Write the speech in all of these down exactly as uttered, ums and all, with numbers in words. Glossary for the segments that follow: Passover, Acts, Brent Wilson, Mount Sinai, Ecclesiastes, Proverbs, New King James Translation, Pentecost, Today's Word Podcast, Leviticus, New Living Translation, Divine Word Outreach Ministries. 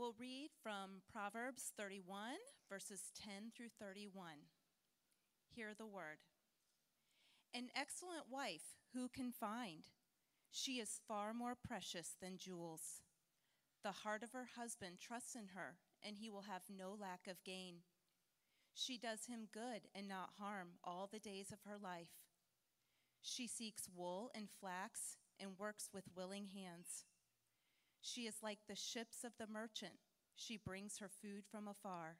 We'll read from Proverbs thirty-one, verses ten through thirty-one. Hear the word. An excellent wife who can find? She is far more precious than jewels. The heart of her husband trusts in her, and he will have no lack of gain. She does him good and not harm all the days of her life. She seeks wool and flax and works with willing hands. She is like the ships of the merchant. She brings her food from afar.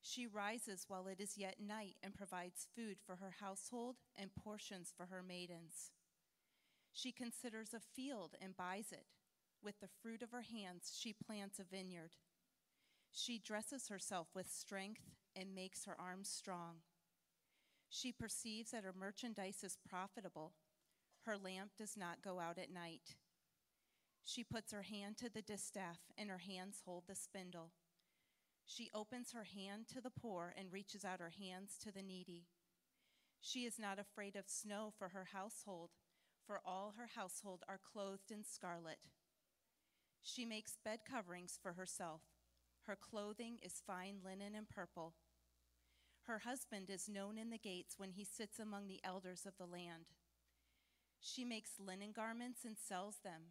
She rises while it is yet night and provides food for her household and portions for her maidens. She considers a field and buys it. With the fruit of her hands, she plants a vineyard. She dresses herself with strength and makes her arms strong. She perceives that her merchandise is profitable. Her lamp does not go out at night. She puts her hand to the distaff, and her hands hold the spindle. She opens her hand to the poor and reaches out her hands to the needy. She is not afraid of snow for her household, for all her household are clothed in scarlet. She makes bed coverings for herself. Her clothing is fine linen and purple. Her husband is known in the gates when he sits among the elders of the land. She makes linen garments and sells them.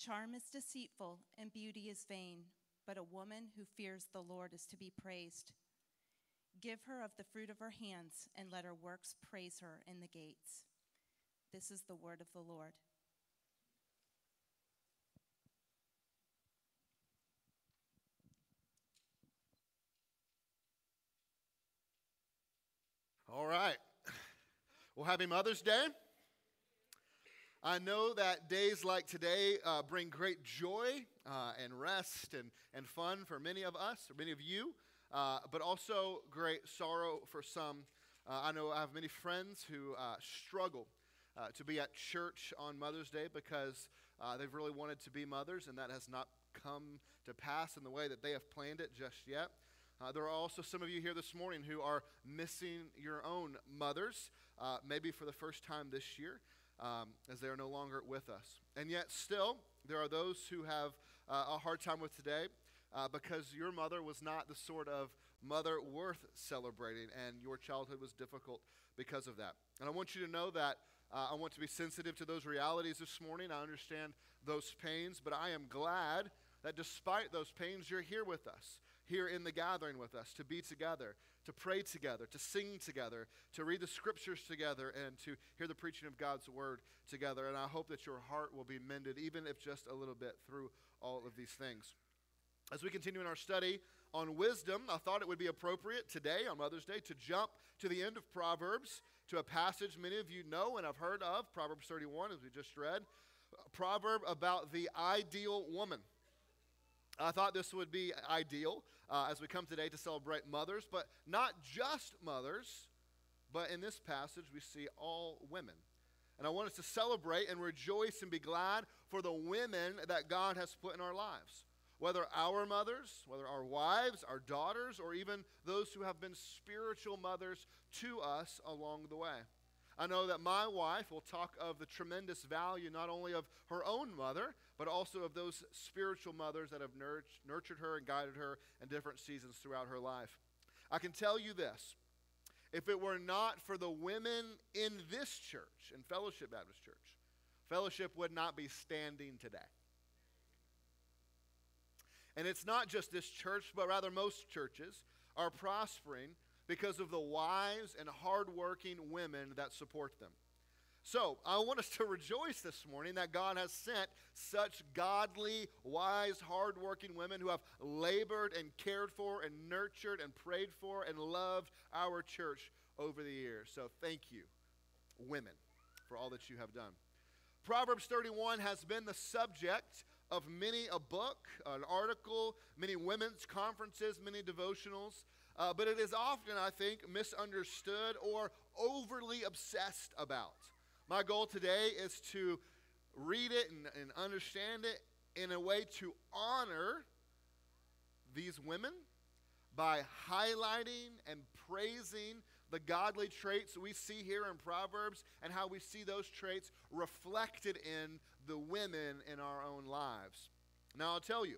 Charm is deceitful and beauty is vain, but a woman who fears the Lord is to be praised. Give her of the fruit of her hands, and let her works praise her in the gates. This is the word of the Lord. All right. Well, happy Mother's Day. I know that days like today uh, bring great joy uh, and rest and, and fun for many of us, or many of you, uh, but also great sorrow for some. Uh, I know I have many friends who uh, struggle uh, to be at church on Mother's Day because uh, they've really wanted to be mothers, and that has not come to pass in the way that they have planned it just yet. Uh, there are also some of you here this morning who are missing your own mothers, uh, maybe for the first time this year, um, as they are no longer with us. And yet still, there are those who have uh, a hard time with today uh, because your mother was not the sort of mother worth celebrating, and your childhood was difficult because of that. And I want you to know that uh, I want to be sensitive to those realities this morning. I understand those pains, but I am glad that despite those pains, you're here with us, here in the gathering with us, to be together, to pray together, to sing together, to read the scriptures together, and to hear the preaching of God's word together. And I hope that your heart will be mended, even if just a little bit, through all of these things. As we continue in our study on wisdom, I thought it would be appropriate today, on Mother's Day, to jump to the end of Proverbs, to a passage many of you know and have heard of, Proverbs thirty-one, as we just read, a proverb about the ideal woman. I thought this would be ideal uh, as we come today to celebrate mothers, but not just mothers, but in this passage we see all women. And I want us to celebrate and rejoice and be glad for the women that God has put in our lives, whether our mothers, whether our wives, our daughters, or even those who have been spiritual mothers to us along the way. I know that my wife will talk of the tremendous value not only of her own mother, but also of those spiritual mothers that have nurtured her and guided her in different seasons throughout her life. I can tell you this, if it were not for the women in this church, in Fellowship Baptist Church, Fellowship would not be standing today. And it's not just this church, but rather most churches are prospering because of the wives and hardworking women that support them. So I want us to rejoice this morning that God has sent such godly, wise, hardworking women who have labored and cared for and nurtured and prayed for and loved our church over the years. So thank you, women, for all that you have done. Proverbs thirty-one has been the subject of many a book, an article, many women's conferences, many devotionals, uh, but it is often, I think, misunderstood or overly obsessed about. My goal today is to read it and, and understand it in a way to honor these women by highlighting and praising the godly traits we see here in Proverbs and how we see those traits reflected in the women in our own lives. Now, I'll tell you,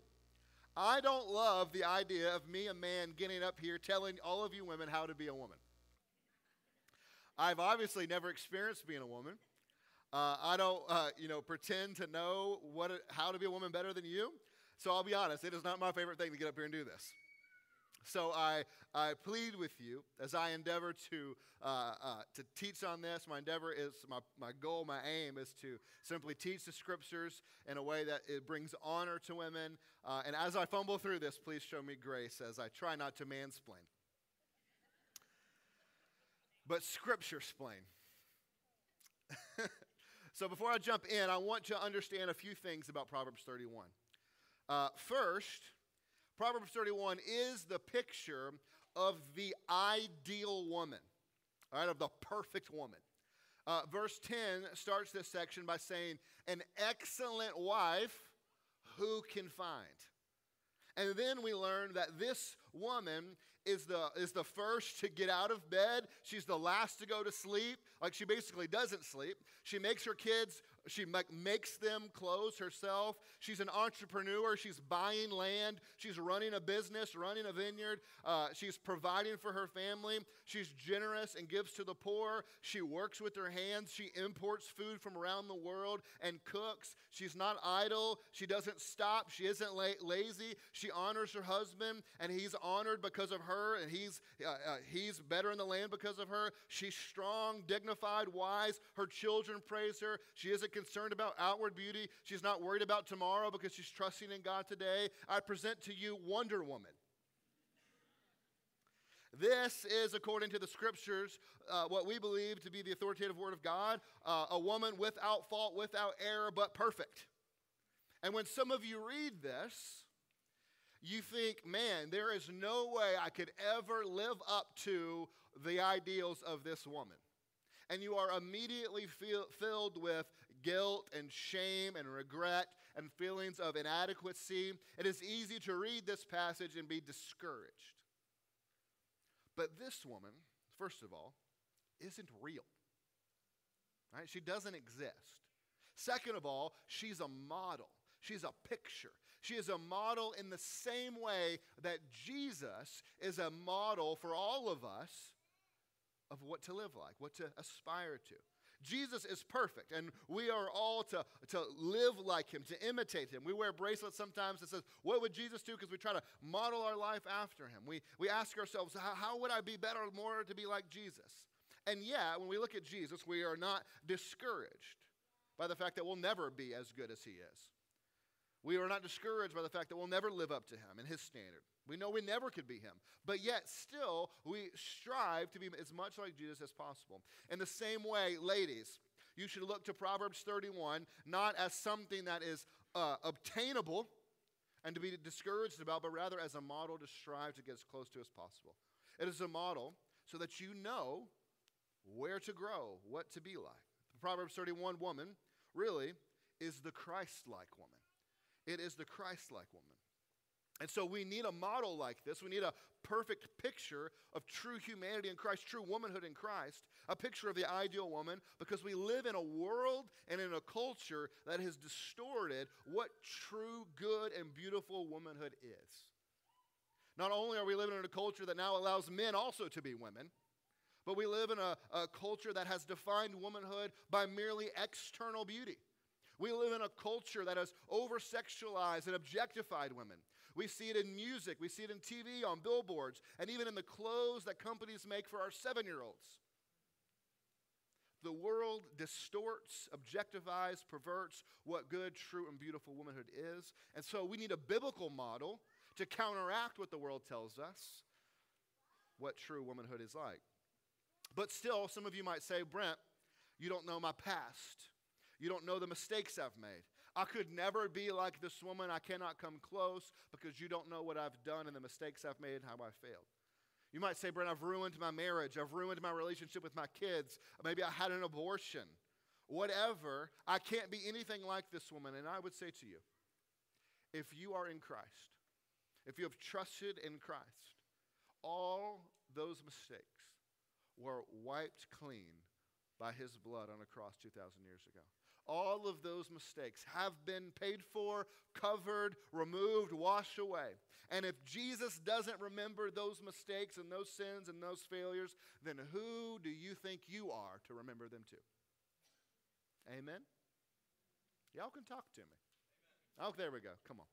I don't love the idea of me, a man, getting up here telling all of you women how to be a woman. I've obviously never experienced being a woman. Uh, I don't, uh, you know, pretend to know what it, how to be a woman better than you. So I'll be honest, it is not my favorite thing to get up here and do this. So I, I plead with you as I endeavor to, uh, uh, to teach on this. My endeavor is, my, my goal, my aim is to simply teach the scriptures in a way that it brings honor to women. Uh, and as I fumble through this, please show me grace as I try not to mansplain, but scripture-splain. So before I jump in, I want to understand a few things about Proverbs thirty-one. Uh, first, Proverbs thirty-one is the picture of the ideal woman, all right, of the perfect woman. Uh, verse ten starts this section by saying, an excellent wife who can find. And then we learn that this woman is the, is the first to get out of bed. She's the last to go to sleep. Like, she basically doesn't sleep. She makes her kids, she makes them clothes herself. She's an entrepreneur. She's buying land. She's running a business, running a vineyard. Uh, she's providing for her family. She's generous and gives to the poor. She works with her hands. She imports food from around the world and cooks. She's not idle. She doesn't stop. She isn't la- lazy. She honors her husband, and he's honored because of her, and he's, uh, uh, he's better in the land because of her. She's strong, dignified, wise. Her children praise her. She isn't concerned about outward beauty. She's not worried about tomorrow because she's trusting in God today. I present to you Wonder Woman. This is, according to the scriptures, uh, what we believe to be the authoritative word of God, uh, a woman without fault, without error, but perfect. And when some of you read this, you think, man, there is no way I could ever live up to the ideals of this woman. And you are immediately feel, filled with guilt and shame and regret and feelings of inadequacy. It is easy to read this passage and be discouraged. But this woman, first of all, isn't real. Right? She doesn't exist. Second of all, she's a model. She's a picture. She is a model in the same way that Jesus is a model for all of us of what to live like, what to aspire to. Jesus is perfect, and we are all to, to live like him, to imitate him. We wear bracelets sometimes that says, what would Jesus do? Because we try to model our life after him. We, we ask ourselves, how, how would I be better, more to be like Jesus? And yeah, when we look at Jesus, we are not discouraged by the fact that we'll never be as good as he is. We are not discouraged by the fact that we'll never live up to him and his standard. We know we never could be him, but yet still we strive to be as much like Jesus as possible. In the same way, ladies, you should look to Proverbs thirty-one not as something that is uh, obtainable and to be discouraged about, but rather as a model to strive to get as close to as possible. It is a model so that you know where to grow, what to be like. The Proverbs thirty-one woman really is the Christ-like woman. It is the Christ-like woman. And so we need a model like this. We need a perfect picture of true humanity in Christ, true womanhood in Christ, a picture of the ideal woman, because we live in a world and in a culture that has distorted what true, good, and beautiful womanhood is. Not only are we living in a culture that now allows men also to be women, but we live in a, a culture that has defined womanhood by merely external beauty. We live in a culture that has over-sexualized and objectified women. We see it in music, we see it in T V, on billboards, and even in the clothes that companies make for our seven-year-olds. The world distorts, objectifies, perverts what good, true, and beautiful womanhood is. And so we need a biblical model to counteract what the world tells us what true womanhood is like. But still, some of you might say, Brent, you don't know my past. You don't know the mistakes I've made. I could never be like this woman. I cannot come close because you don't know what I've done and the mistakes I've made and how I failed. You might say, Brent, I've ruined my marriage. I've ruined my relationship with my kids. Maybe I had an abortion. Whatever, I can't be anything like this woman. And I would say to you, if you are in Christ, if you have trusted in Christ, all those mistakes were wiped clean by his blood on a cross two thousand years ago. All of those mistakes have been paid for, covered, removed, washed away. And if Jesus doesn't remember those mistakes and those sins and those failures, then who do you think you are to remember them to? Amen? Y'all can talk to me. Oh, there we go. Come on.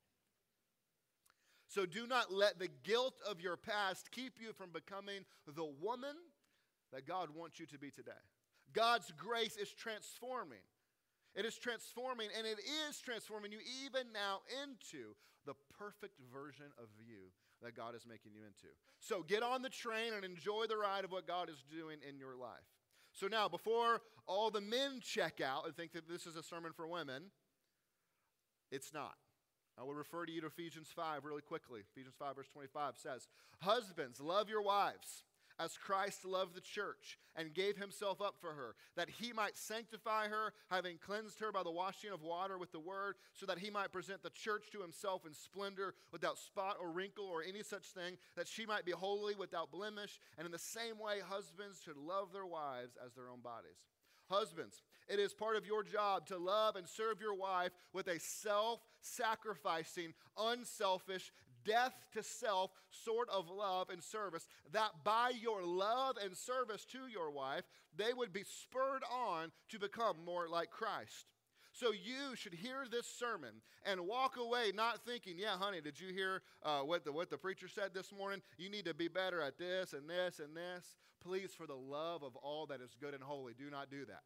So do not let the guilt of your past keep you from becoming the woman that God wants you to be today. God's grace is transforming. It is transforming, and it is transforming you even now into the perfect version of you that God is making you into. So get on the train and enjoy the ride of what God is doing in your life. So now, before all the men check out and think that this is a sermon for women, it's not. I will refer to you to Ephesians five really quickly. Ephesians five verse twenty-five says, "Husbands, love your wives, as Christ loved the church and gave himself up for her, that he might sanctify her, having cleansed her by the washing of water with the word, so that he might present the church to himself in splendor, without spot or wrinkle or any such thing, that she might be holy without blemish. And in the same way, husbands should love their wives as their own bodies." Husbands, it is part of your job to love and serve your wife with a self-sacrificing, unselfish, death to self sort of love and service, that by your love and service to your wife, they would be spurred on to become more like Christ. So you should hear this sermon and walk away not thinking, yeah, honey, did you hear uh, what, the, what the preacher said this morning? You need to be better at this and this and this. Please, for the love of all that is good and holy, do not do that.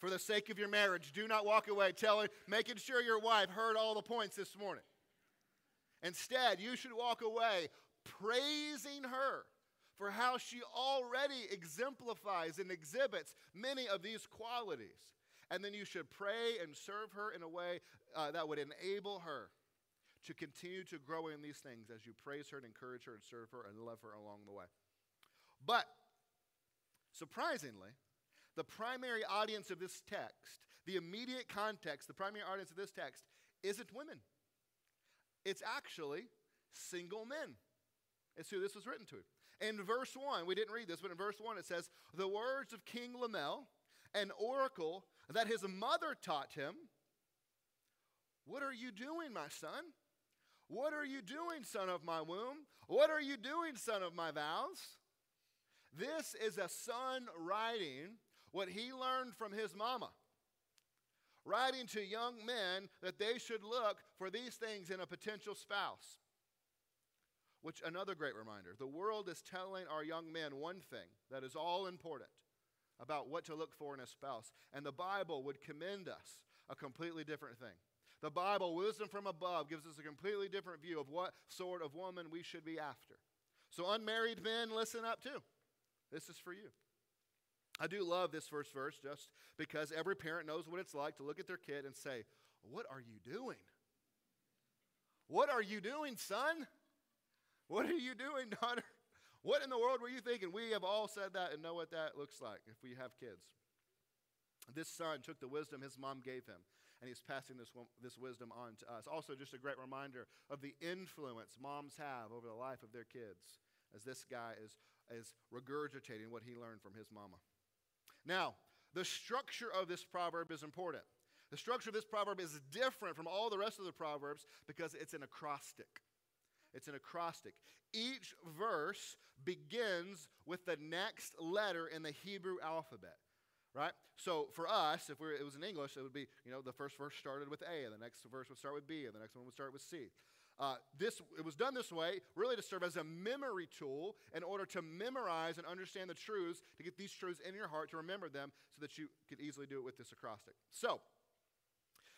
For the sake of your marriage, do not walk away telling, making sure your wife heard all the points this morning. Instead, you should walk away praising her for how she already exemplifies and exhibits many of these qualities. And then you should pray and serve her in a way uh, that would enable her to continue to grow in these things as you praise her and encourage her and serve her and love her along the way. But, surprisingly, the primary audience of this text, the immediate context, the primary audience of this text isn't women. It's actually single men. It's who this was written to. In verse one, we didn't read this, but in verse one it says, "The words of King Lemuel, an oracle that his mother taught him. What are you doing, my son? What are you doing, son of my womb? What are you doing, son of my vows?" This is a son writing what he learned from his mama, writing to young men that they should look for these things in a potential spouse. Which, another great reminder, the world is telling our young men one thing that is all important about what to look for in a spouse. And the Bible would commend us a completely different thing. The Bible, wisdom from above, gives us a completely different view of what sort of woman we should be after. So unmarried men, listen up too. This is for you. I do love this first verse just because every parent knows what it's like to look at their kid and say, "What are you doing? What are you doing, son? What are you doing, daughter? What in the world were you thinking?" We have all said that and know what that looks like if we have kids. This son took the wisdom his mom gave him, and he's passing this, this wisdom on to us. Also, just a great reminder of the influence moms have over the life of their kids, as this guy is, is regurgitating what he learned from his mama. Now, the structure of this proverb is important. The structure of this proverb is different from all the rest of the proverbs because it's an acrostic. It's an acrostic. Each verse begins with the next letter in the Hebrew alphabet, right? So for us, if we were, it was in English, it would be, you know, the first verse started with A, and the next verse would start with B, and the next one would start with C. Uh, this, it was done this way really to serve as a memory tool in order to memorize and understand the truths, to get these truths in your heart, to remember them so that you could easily do it with this acrostic. So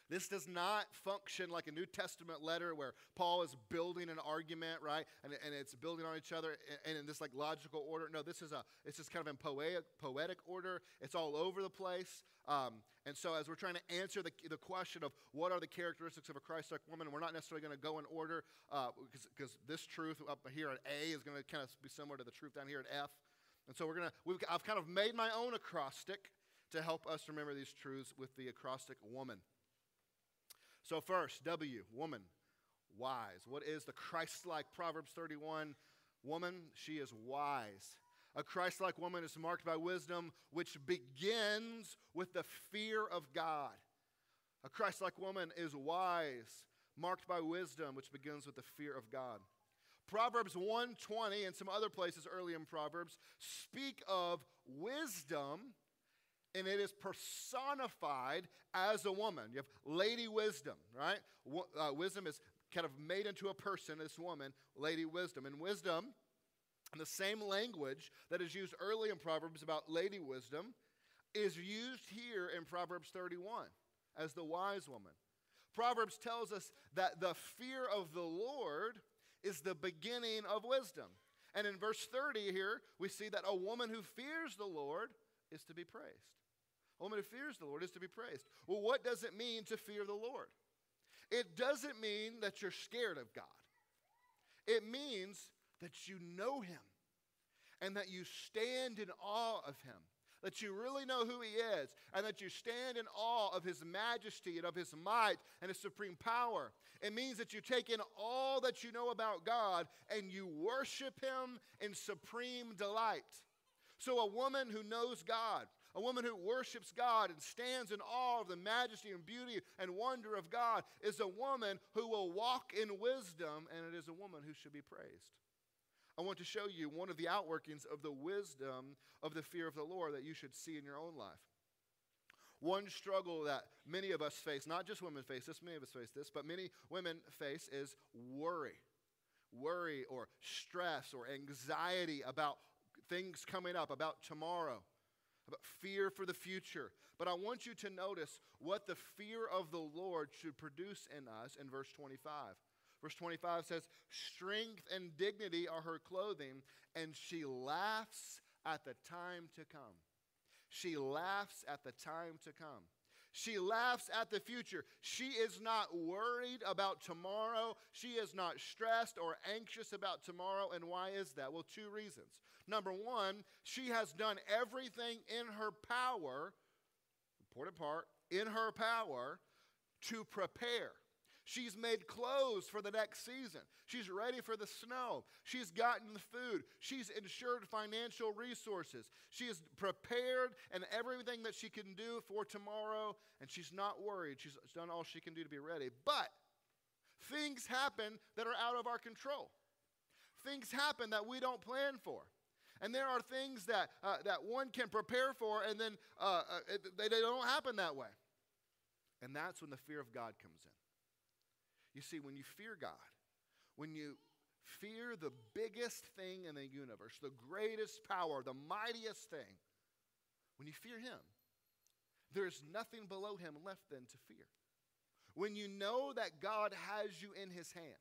This does not function like a New Testament letter where Paul is building an argument, right? And, and it's building on each other and in this like logical order. No, this is a, it's just kind of in poetic, poetic order. It's all over the place. Um, and so as we're trying to answer the, the question of what are the characteristics of a Christ-like woman, we're not necessarily going to go in order because uh, because this truth up here at A is going to kind of be similar to the truth down here at F. And so we're going to, I've kind of made my own acrostic to help us remember these truths with the acrostic woman. So first, W, woman, wise. What is the Christ-like? Proverbs thirty-one, woman, she is wise. A Christ-like woman is marked by wisdom, which begins with the fear of God. A Christ-like woman is wise, marked by wisdom, which begins with the fear of God. Proverbs one twenty and some other places early in Proverbs speak of wisdom, and it is personified as a woman. You have Lady Wisdom, right? Uh, wisdom is kind of made into a person, this woman, Lady Wisdom. And wisdom, in the same language that is used early in Proverbs about Lady Wisdom, is used here in Proverbs thirty-one as the wise woman. Proverbs tells us that the fear of the Lord is the beginning of wisdom. And in verse thirty here, we see that a woman who fears the Lord is to be praised. A woman who fears the Lord is to be praised. Well, what does it mean to fear the Lord? It doesn't mean that you're scared of God. It means that you know Him and that you stand in awe of Him, that you really know who He is and that you stand in awe of His majesty and of His might and His supreme power. It means that you take in all that you know about God and you worship Him in supreme delight. So a woman who knows God, a woman who worships God and stands in awe of the majesty and beauty and wonder of God is a woman who will walk in wisdom, and it is a woman who should be praised. I want to show you one of the outworkings of the wisdom of the fear of the Lord that you should see in your own life. One struggle that many of us face, not just women face this, many of us face this, but many women face is worry. Worry or stress or anxiety about things coming up, about tomorrow, about fear for the future. But I want you to notice what the fear of the Lord should produce in us in verse twenty-five. Verse twenty-five says, "Strength and dignity are her clothing, and she laughs at the time to come." She laughs at the time to come. She laughs at the future. She is not worried about tomorrow. She is not stressed or anxious about tomorrow. And why is that? Well, two reasons. Number one, she has done everything in her power, important part, in her power to prepare. She's made clothes for the next season. She's ready for the snow. She's gotten the food. She's ensured financial resources. She is prepared and everything that she can do for tomorrow, and she's not worried. She's done all she can do to be ready. But things happen that are out of our control. Things happen that we don't plan for. And there are things that, uh, that one can prepare for, and then uh, uh, they, they don't happen that way. And that's when the fear of God comes in. You see, when you fear God, when you fear the biggest thing in the universe, the greatest power, the mightiest thing, when you fear Him, there is nothing below Him left then to fear. When you know that God has you in His hands,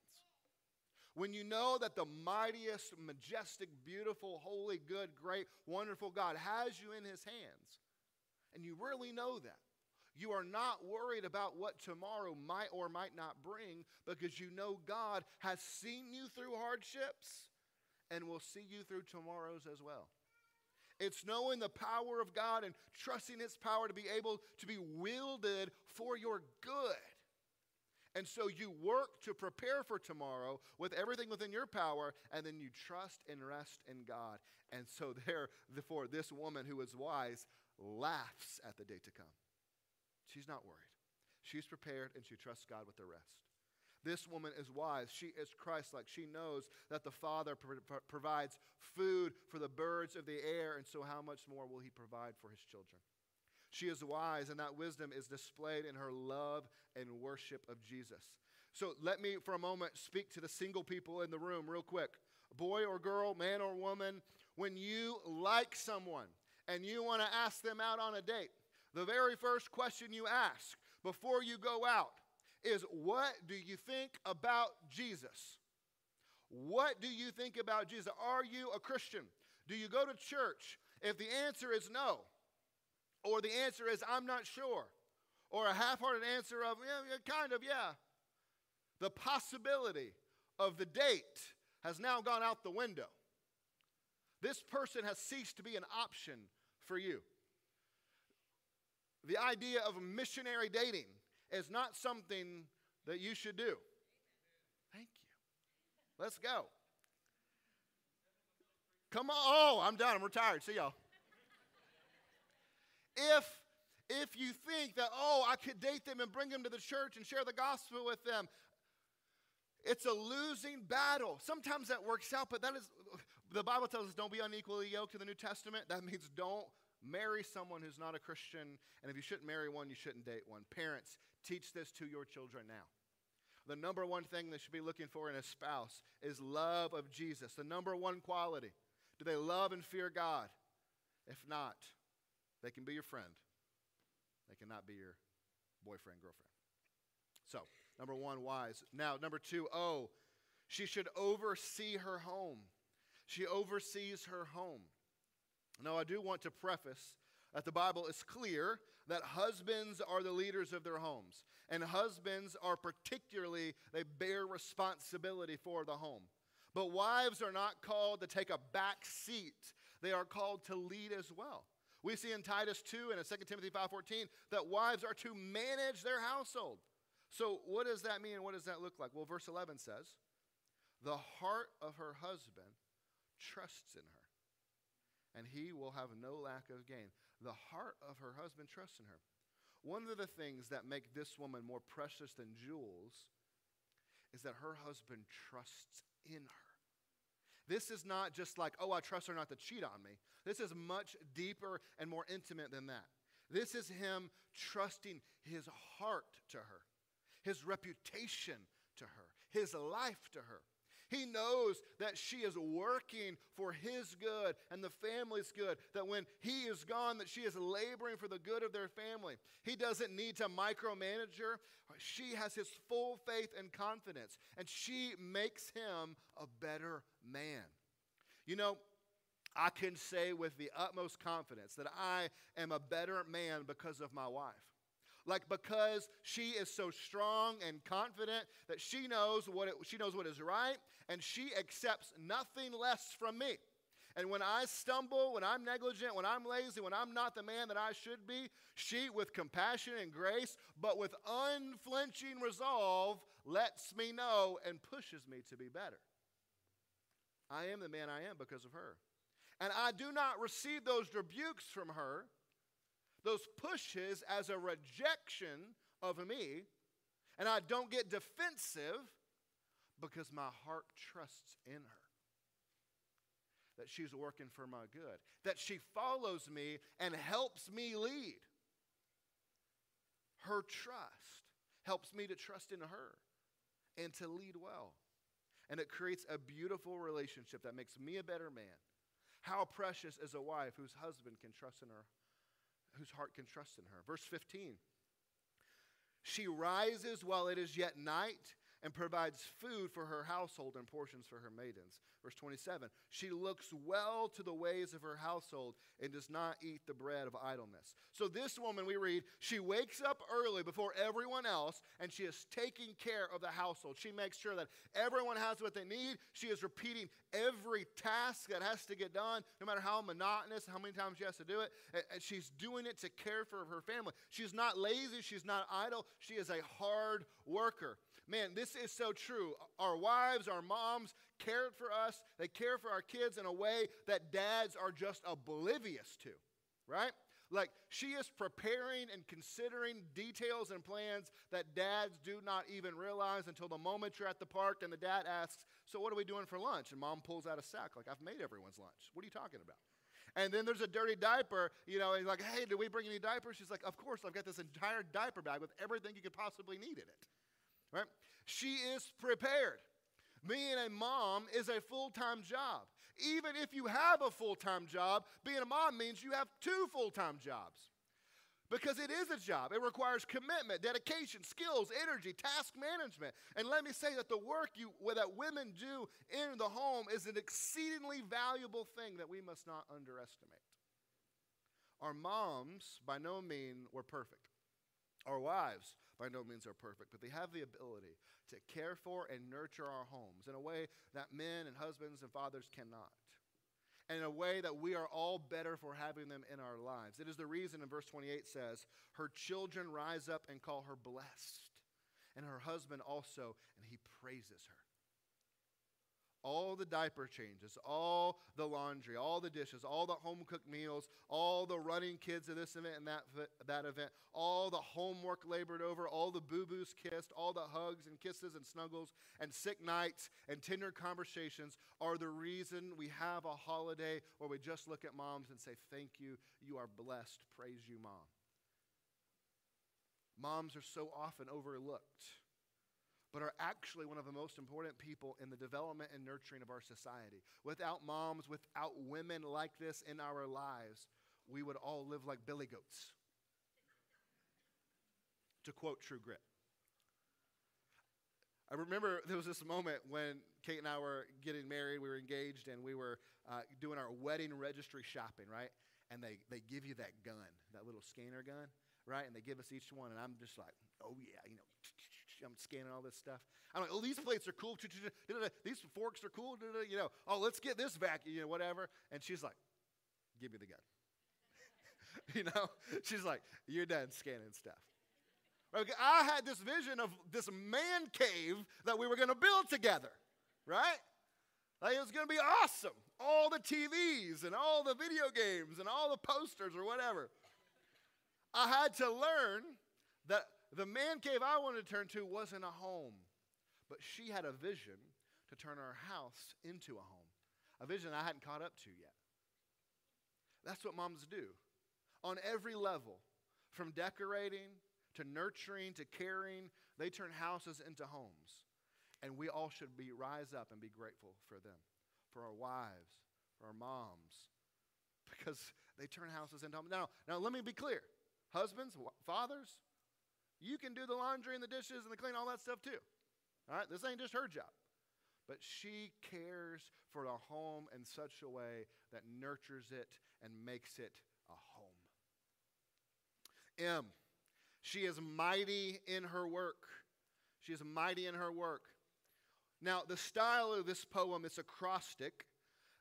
when you know that the mightiest, majestic, beautiful, holy, good, great, wonderful God has you in His hands, and you really know that, you are not worried about what tomorrow might or might not bring because you know God has seen you through hardships and will see you through tomorrows as well. It's knowing the power of God and trusting His power to be able to be wielded for your good. And so you work to prepare for tomorrow with everything within your power, and then you trust and rest in God. And so there, therefore, this woman who is wise laughs at the day to come. She's not worried. She's prepared, and she trusts God with the rest. This woman is wise. She is Christ-like. She knows that the Father pro- pro- provides food for the birds of the air, and so how much more will He provide for His children? She is wise, and that wisdom is displayed in her love and worship of Jesus. So let me, for a moment, speak to the single people in the room real quick. Boy or girl, man or woman, when you like someone and you want to ask them out on a date, the very first question you ask, before you go out is, what do you think about Jesus? What do you think about Jesus? Are you a Christian? Do you go to church? If the answer is no, or the answer is I'm not sure, or a half-hearted answer of yeah, kind of, yeah, the possibility of the date has now gone out the window. This person has ceased to be an option for you. The idea of missionary dating is not something that you should do. Thank you. Let's go. Come on. Oh, I'm done. I'm retired. See y'all. If, if you think that, oh, I could date them and bring them to the church and share the gospel with them, it's a losing battle. Sometimes that works out, but that is, the Bible tells us don't be unequally yoked in the New Testament. That means don't marry someone who's not a Christian. And if you shouldn't marry one, you shouldn't date one. Parents, teach this to your children now. The number one thing they should be looking for in a spouse is love of Jesus. The number one quality. Do they love and fear God? If not, they can be your friend. They cannot be your boyfriend, girlfriend. So, number one, wise. Now, number two, oh, she should oversee her home. She oversees her home. Now, I do want to preface that the Bible is clear that husbands are the leaders of their homes. And husbands are particularly, they bear responsibility for the home. But wives are not called to take a back seat. They are called to lead as well. We see in Titus two and in Second Timothy five fourteen that wives are to manage their household. So what does that mean and what does that look like? Well, verse eleven says, the heart of her husband trusts in her, and he will have no lack of gain. The heart of her husband trusts in her. One of the things that make this woman more precious than jewels is that her husband trusts in her. This is not just like, oh, I trust her not to cheat on me. This is much deeper and more intimate than that. This is him trusting his heart to her, his reputation to her, his life to her. He knows that she is working for his good and the family's good, that when he is gone, that she is laboring for the good of their family. He doesn't need to micromanage her. She has his full faith and confidence, and she makes him a better man. You know, I can say with the utmost confidence that I am a better man because of my wife. Like, because she is so strong and confident that she knows what it, she knows what is right, and she accepts nothing less from me. And when I stumble, when I'm negligent, when I'm lazy, when I'm not the man that I should be, she, with compassion and grace, but with unflinching resolve, lets me know and pushes me to be better. I am the man I am because of her. And I do not receive those rebukes from her, those pushes, as a rejection of me, and I don't get defensive because my heart trusts in her, that she's working for my good, that she follows me and helps me lead. Her trust helps me to trust in her and to lead well, and it creates a beautiful relationship that makes me a better man. How precious is a wife whose husband can trust in her, whose heart can trust in her. Verse fifteen, she rises while it is yet night and provides food for her household and portions for her maidens. Verse twenty-seven, she looks well to the ways of her household and does not eat the bread of idleness. So this woman, we read, she wakes up early before everyone else, and she is taking care of the household. She makes sure that everyone has what they need. She is repeating every task that has to get done, no matter how monotonous, how many times she has to do it. And she's doing it to care for her family. She's not lazy. She's not idle. She is a hard worker. Man, this is so true. Our wives, our moms cared for us. They care for our kids in a way that dads are just oblivious to, right? Like, she is preparing and considering details and plans that dads do not even realize until the moment you're at the park and the dad asks, so what are we doing for lunch? And mom pulls out a sack like, I've made everyone's lunch. What are you talking about? And then there's a dirty diaper, you know, and he's like, hey, did we bring any diapers? She's like, of course, I've got this entire diaper bag with everything you could possibly need in it. Right? She is prepared. Being a mom is a full-time job. Even if you have a full-time job, being a mom means you have two full-time jobs. Because it is a job. It requires commitment, dedication, skills, energy, task management. And let me say that the work you, that women do in the home is an exceedingly valuable thing that we must not underestimate. Our moms, by no means, were perfect. Our wives, by no means, are perfect. But they have the ability to care for and nurture our homes in a way that men and husbands and fathers cannot. And in a way that we are all better for having them in our lives. It is the reason in verse twenty-eight says, her children rise up and call her blessed, and her husband also, and he praises her. All the diaper changes, all the laundry, all the dishes, all the home-cooked meals, all the running kids to this event and that, that event, all the homework labored over, all the boo-boos kissed, all the hugs and kisses and snuggles and sick nights and tender conversations are the reason we have a holiday where we just look at moms and say, thank you, you are blessed, praise you, Mom. Moms are so often overlooked, but are actually one of the most important people in the development and nurturing of our society. Without moms, without women like this in our lives, we would all live like billy goats, to quote True Grit. I remember there was this moment when Kate and I were getting married, we were engaged, and we were uh, doing our wedding registry shopping, right? And they, they give you that gun, that little scanner gun, right? And they give us each one, and I'm just like, oh yeah, you know, I'm scanning all this stuff. I'm like, oh, these plates are cool. These forks are cool. You know, oh, let's get this vacuum, you know, whatever. And she's like, give me the gun. You know, she's like, you're done scanning stuff. Okay, I had this vision of this man cave that we were going to build together, right? Like, it was going to be awesome. All the T Vs and all the video games and all the posters or whatever. I had to learn that the man cave I wanted to turn to wasn't a home, but she had a vision to turn our house into a home, a vision I hadn't caught up to yet. That's what moms do on every level, from decorating to nurturing to caring. They turn houses into homes, and we all should be rise up and be grateful for them, for our wives, for our moms, because they turn houses into homes. Now, now let me be clear. Husbands, fathers, you can do the laundry and the dishes and the clean, all that stuff too. All right, this ain't just her job. But she cares for the home in such a way that nurtures it and makes it a home. M, she is mighty in her work. She is mighty in her work. Now, the style of this poem is acrostic.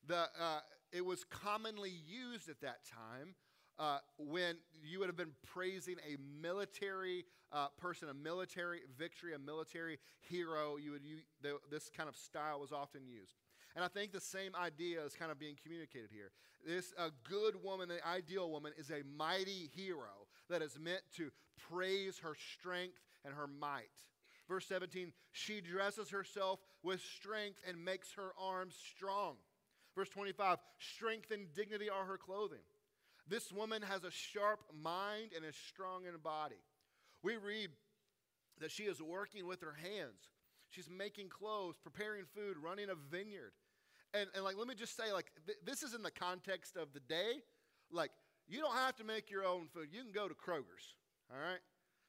The, uh, it was commonly used at that time. Uh, when you would have been praising a military uh, person, a military victory, a military hero, you would you, they, this kind of style was often used. And I think the same idea is kind of being communicated here. This a good woman, the ideal woman, is a mighty hero that is meant to praise her strength and her might. Verse seventeen, she dresses herself with strength and makes her arms strong. Verse twenty-five, strength and dignity are her clothing. This woman has a sharp mind and is strong in body. We read that she is working with her hands. She's making clothes, preparing food, running a vineyard. And, and like, let me just say, like, th this is in the context of the day. Like, you don't have to make your own food. You can go to Kroger's, all right?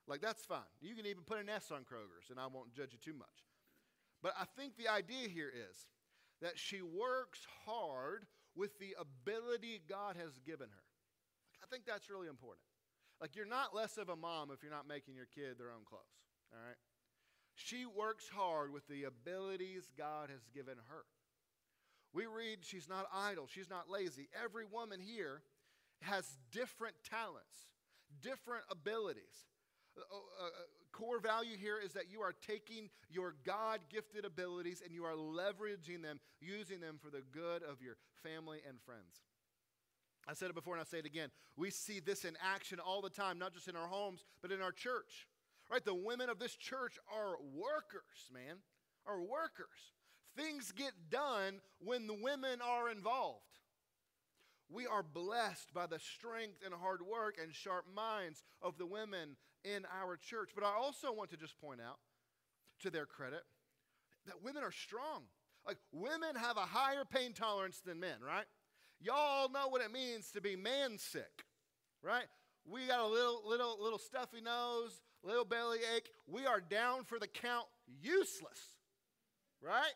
Like, that's fine. You can even put an S on Kroger's, and I won't judge you too much. But I think the idea here is that she works hard with the ability God has given her. I think that's really important. Like, you're not less of a mom if you're not making your kid their own clothes, all right? She works hard with the abilities God has given her. We read she's not idle, she's not lazy. Every woman here has different talents, different abilities. A core value here is that you are taking your God-gifted abilities and you are leveraging them, using them for the good of your family and friends. I said it before and I'll say it again. We see this in action all the time, not just in our homes, but in our church. Right? The women of this church are workers, man, are workers. Things get done when the women are involved. We are blessed by the strength and hard work and sharp minds of the women in our church. But I also want to just point out, to their credit, that women are strong. Like, women have a higher pain tolerance than men, right? Y'all know what it means to be man sick, right? We got a little, little, little stuffy nose, little belly ache. We are down for the count, useless, right?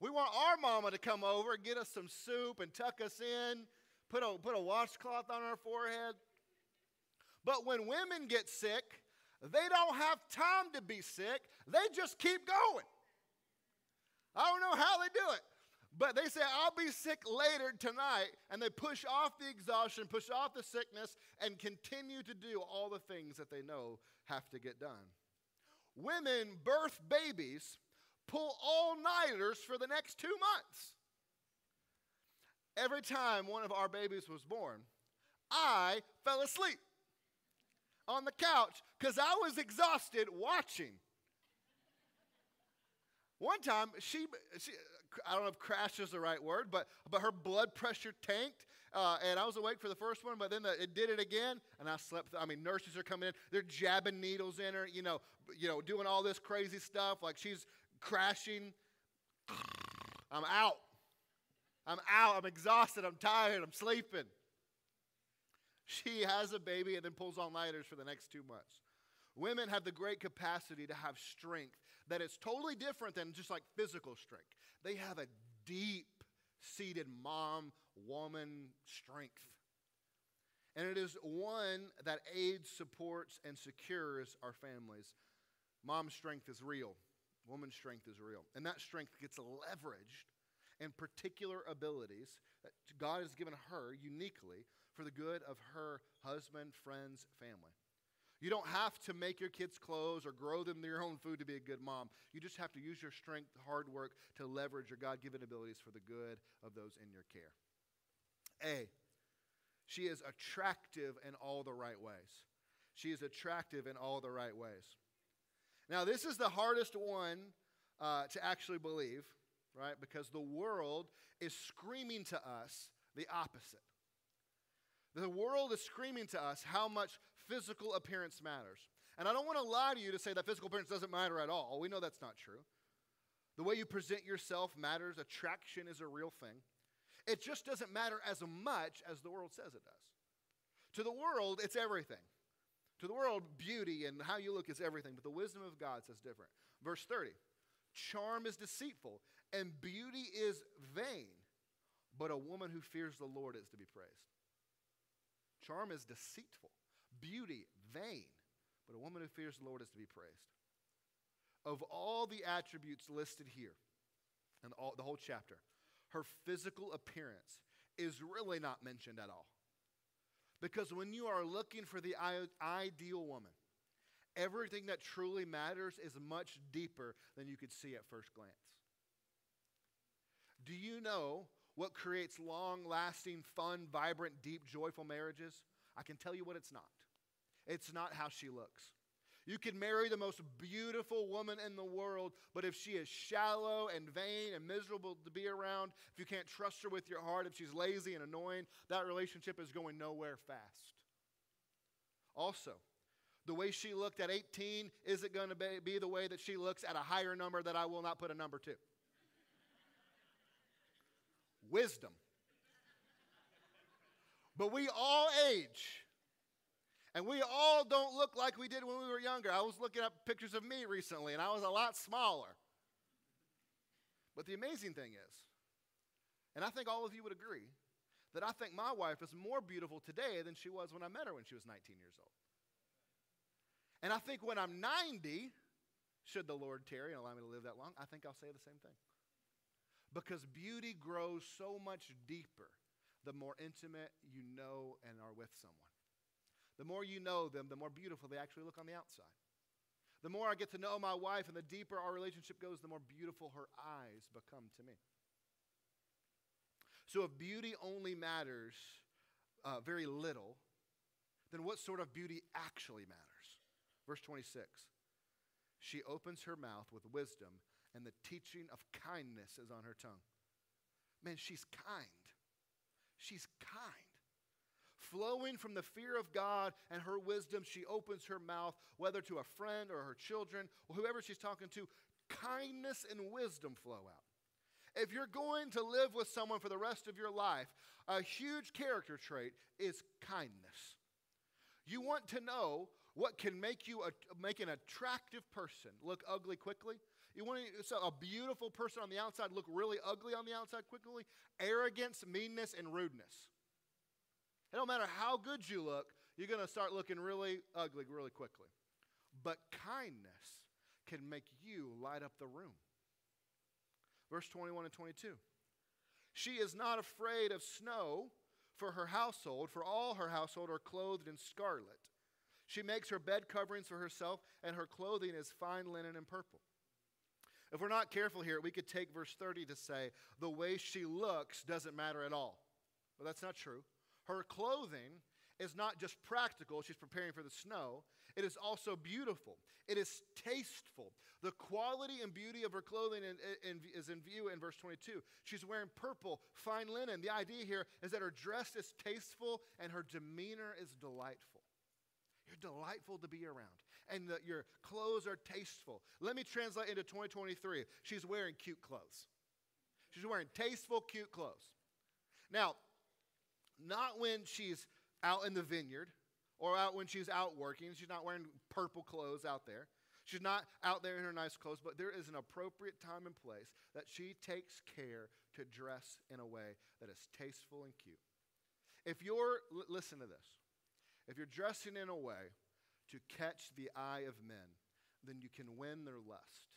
We want our mama to come over, get us some soup and tuck us in, put a, put a washcloth on our forehead. But when women get sick, they don't have time to be sick. They just keep going. I don't know how they do it. But they say, I'll be sick later tonight. And they push off the exhaustion, push off the sickness, and continue to do all the things that they know have to get done. Women birth babies, pull all-nighters for the next two months. Every time one of our babies was born, I fell asleep on the couch because I was exhausted watching. One time, she, she, I don't know if crash is the right word, but, but her blood pressure tanked, uh, and I was awake for the first one, but then the, it did it again, and I slept. I mean, nurses are coming in. They're jabbing needles in her, you know, you know, doing all this crazy stuff. Like, she's crashing. I'm out. I'm out. I'm exhausted. I'm tired. I'm sleeping. She has a baby and then pulls all-nighters for the next two months. Women have the great capacity to have strength that is totally different than just like physical strength. They have a deep-seated mom, woman strength. And it is one that aids, supports, and secures our families. Mom's strength is real. Woman's strength is real. And that strength gets leveraged in particular abilities that God has given her uniquely for the good of her husband, friends, family. You don't have to make your kids' clothes or grow them their own food to be a good mom. You just have to use your strength, hard work, to leverage your God-given abilities for the good of those in your care. A, she is attractive in all the right ways. She is attractive in all the right ways. Now, this is the hardest one uh, to actually believe, right? Because the world is screaming to us the opposite. The world is screaming to us how much physical appearance matters. And I don't want to lie to you to say that physical appearance doesn't matter at all. We know that's not true. The way you present yourself matters. Attraction is a real thing. It just doesn't matter as much as the world says it does. To the world, it's everything. To the world, beauty and how you look is everything, but the wisdom of God says different. Verse thirty, charm is deceitful, and beauty is vain, but a woman who fears the Lord is to be praised. Charm is deceitful, beauty, vain, but a woman who fears the Lord is to be praised. Of all the attributes listed here, and all, the whole chapter, her physical appearance is really not mentioned at all. Because when you are looking for the ideal woman, everything that truly matters is much deeper than you could see at first glance. Do you know what creates long-lasting, fun, vibrant, deep, joyful marriages? I can tell you what it's not. It's not how she looks. You can marry the most beautiful woman in the world, but if she is shallow and vain and miserable to be around, if you can't trust her with your heart, if she's lazy and annoying, that relationship is going nowhere fast. Also, the way she looked at eighteen isn't going to be the way that she looks at a higher number that I will not put a number to. Wisdom. But we all age. And we all don't look like we did when we were younger. I was looking up pictures of me recently, and I was a lot smaller. But the amazing thing is, and I think all of you would agree, that I think my wife is more beautiful today than she was when I met her when she was nineteen years old. And I think when I'm ninety, should the Lord tarry and allow me to live that long, I think I'll say the same thing. Because beauty grows so much deeper the more intimate you know and are with someone. The more you know them, the more beautiful they actually look on the outside. The more I get to know my wife and the deeper our relationship goes, the more beautiful her eyes become to me. So if beauty only matters uh, very little, then what sort of beauty actually matters? Verse twenty-six, she opens her mouth with wisdom, and the teaching of kindness is on her tongue. Man, she's kind. She's kind. Flowing from the fear of God and her wisdom, she opens her mouth, whether to a friend or her children or whoever she's talking to, kindness and wisdom flow out. If you're going to live with someone for the rest of your life, a huge character trait is kindness. You want to know what can make you a, make an attractive person look ugly quickly? You want to, so a beautiful person on the outside look really ugly on the outside quickly? Arrogance, meanness, and rudeness. It don't matter how good you look, you're going to start looking really ugly really quickly. But kindness can make you light up the room. Verse twenty-one and twenty-two. She is not afraid of snow for her household, for all her household are clothed in scarlet. She makes her bed coverings for herself, and her clothing is fine linen and purple. If we're not careful here, we could take verse thirty to say, the way she looks doesn't matter at all. Well, that's not true. Her clothing is not just practical, she's preparing for the snow, it is also beautiful. It is tasteful. The quality and beauty of her clothing in, in, is in view in verse twenty-two. She's wearing purple, fine linen. The idea here is that her dress is tasteful and her demeanor is delightful. You're delightful to be around, and the, your clothes are tasteful. Let me translate into twenty twenty-three. She's wearing cute clothes. She's wearing tasteful, cute clothes. Now, not when she's out in the vineyard, or out when she's out working. She's not wearing purple clothes out there. She's not out there in her nice clothes, but there is an appropriate time and place that she takes care to dress in a way that is tasteful and cute. If you're, l- listen to this, if you're dressing in a way to catch the eye of men, then you can win their lust.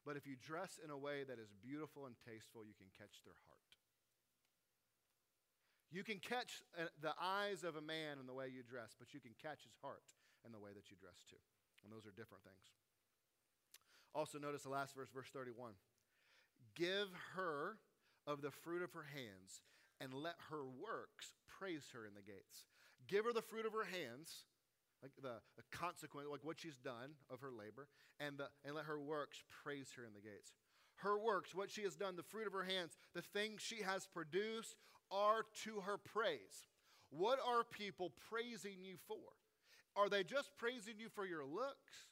But if you dress in a way that is beautiful and tasteful, you can catch their heart. You can catch the eyes of a man in the way you dress, but you can catch his heart in the way that you dress too. And those are different things. Also notice the last verse, verse thirty-one. Give her of the fruit of her hands, and let her works praise her in the gates. Give her the fruit of her hands, like the, the consequence, like what she's done of her labor, and, the, and let her works praise her in the gates. Her works, what she has done, the fruit of her hands, the things she has produced are to her praise. What are people praising you for? Are they just praising you for your looks?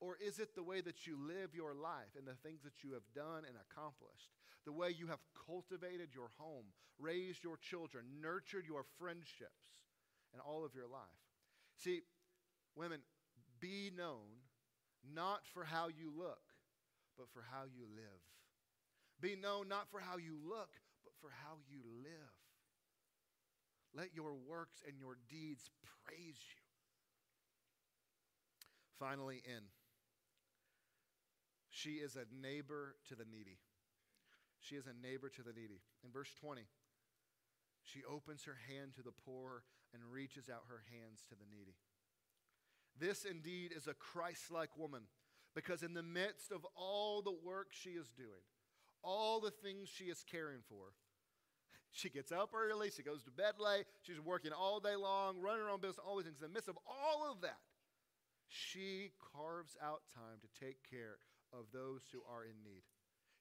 Or is it the way that you live your life and the things that you have done and accomplished? The way you have cultivated your home, raised your children, nurtured your friendships, and all of your life. See, women, be known not for how you look, but for how you live. Be known not for how you look, but for how you live. Let your works and your deeds praise you. Finally, in. She is a neighbor to the needy. She is a neighbor to the needy. In verse twenty, she opens her hand to the poor and reaches out her hands to the needy. This indeed is a Christ-like woman, because in the midst of all the work she is doing, all the things she is caring for, she gets up early, she goes to bed late, she's working all day long, running her own business, all these things. In the midst of all of that, she carves out time to take care of those who are in need.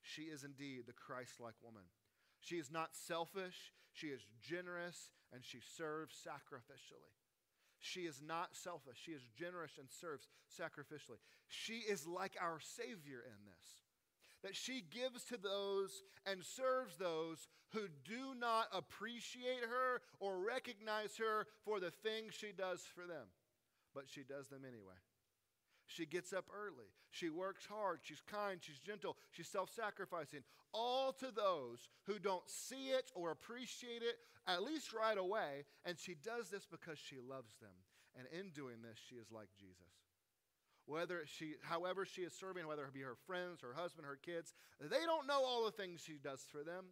She is indeed the Christ-like woman. She is not selfish, she is generous, and she serves sacrificially. She is not selfish. She is generous and serves sacrificially. She is like our Savior in this, that she gives to those and serves those who do not appreciate her or recognize her for the things she does for them. But she does them anyway. She gets up early. She works hard. She's kind. She's gentle. She's self-sacrificing. All to those who don't see it or appreciate it, at least right away. And she does this because she loves them. And in doing this, she is like Jesus. Whether she, however she is serving, whether it be her friends, her husband, her kids, they don't know all the things she does for them,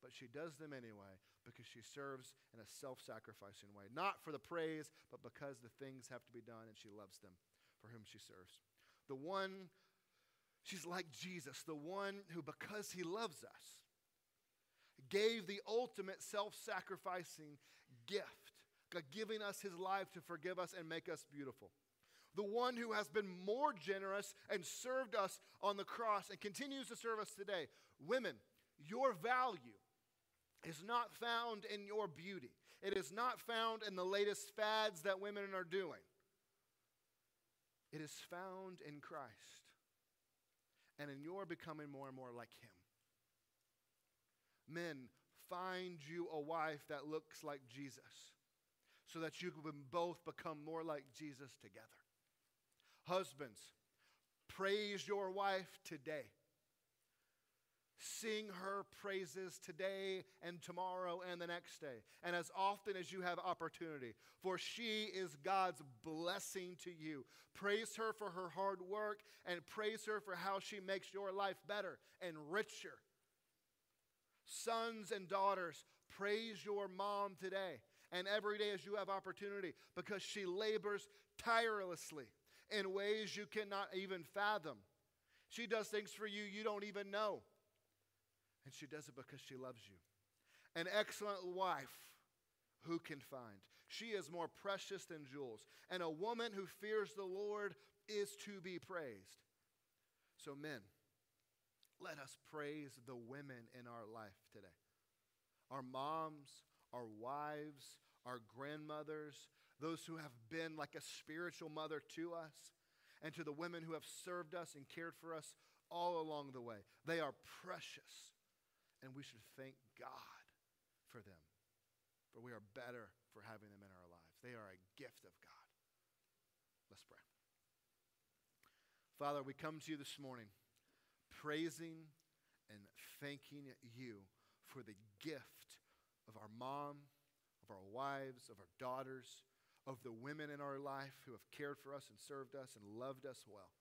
but she does them anyway because she serves in a self-sacrificing way. Not for the praise, but because the things have to be done and she loves them for whom she serves. The one, she's like Jesus, the one who, because he loves us, gave the ultimate self-sacrificing gift, giving us his life to forgive us and make us beautiful. The one who has been more generous and served us on the cross and continues to serve us today. Women, your value is not found in your beauty. It is not found in the latest fads that women are doing. It is found in Christ and in your becoming more and more like him. Men, find you a wife that looks like Jesus. so that you can both become more like Jesus together. Husbands, praise your wife today. Sing her praises today and tomorrow and the next day, and as often as you have opportunity, for she is God's blessing to you. Praise her for her hard work, and praise her for how she makes your life better and richer. Sons and daughters, praise your mom today and every day as you have opportunity, because she labors tirelessly in ways you cannot even fathom. She does things for you you don't even know. And she does it because she loves you. An excellent wife, who can find? She is more precious than jewels. And a woman who fears the Lord is to be praised. So men, let us praise the women in our life today. Our moms, our wives, our grandmothers, those who have been like a spiritual mother to us, and to the women who have served us and cared for us all along the way. They are precious. And we should thank God for them. For we are better for having them in our lives. They are a gift of God. Let's pray. Father, we come to you this morning praising and thanking you for the gift of our mom, of our wives, of our daughters, of the women in our life who have cared for us and served us and loved us well.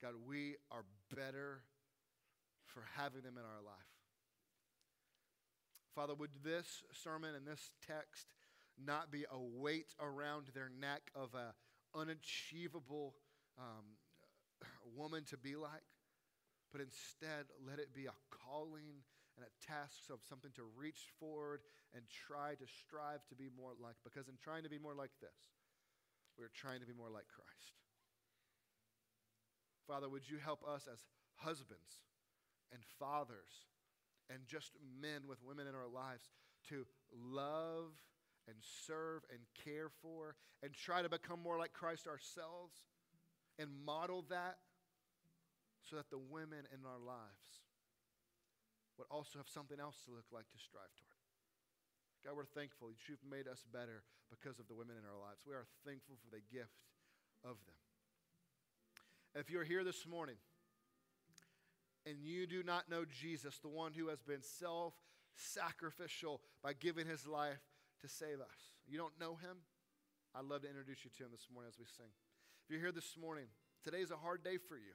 God, we are better for having them in our life. Father, would this sermon and this text not be a weight around their neck of an unachievable um, woman to be like, but instead let it be a calling and a task of something to reach forward and try to strive to be more like, because in trying to be more like this, we're trying to be more like Christ. Father, would you help us as husbands and fathers, and just men with women in our lives to love and serve and care for and try to become more like Christ ourselves and model that, so that the women in our lives would also have something else to look like to strive toward. God, we're thankful that you've made us better because of the women in our lives. We are thankful for the gift of them. If you're here this morning and you do not know Jesus, the one who has been self-sacrificial by giving his life to save us, you don't know him, I'd love to introduce you to him this morning as we sing. If you're here this morning, today's a hard day for you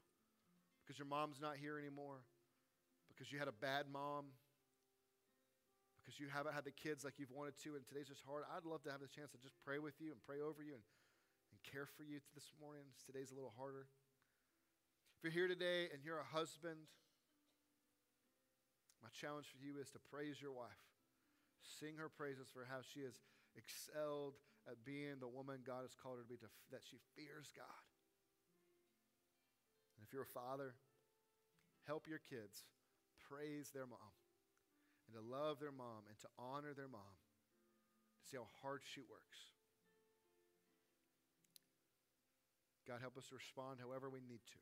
because your mom's not here anymore, because you had a bad mom, because you haven't had the kids like you've wanted to, and today's just hard. I'd love to have the chance to just pray with you and pray over you and, and care for you this morning. Today's a little harder. If you're here today and you're a husband, my challenge for you is to praise your wife. Sing her praises for how she has excelled at being the woman God has called her to be, to, that she fears God. And if you're a father, help your kids praise their mom and to love their mom and to honor their mom, to see how hard she works. God, help us to respond however we need to.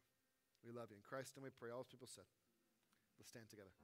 We love you. In Christ's name we pray. All those people said, let's stand together.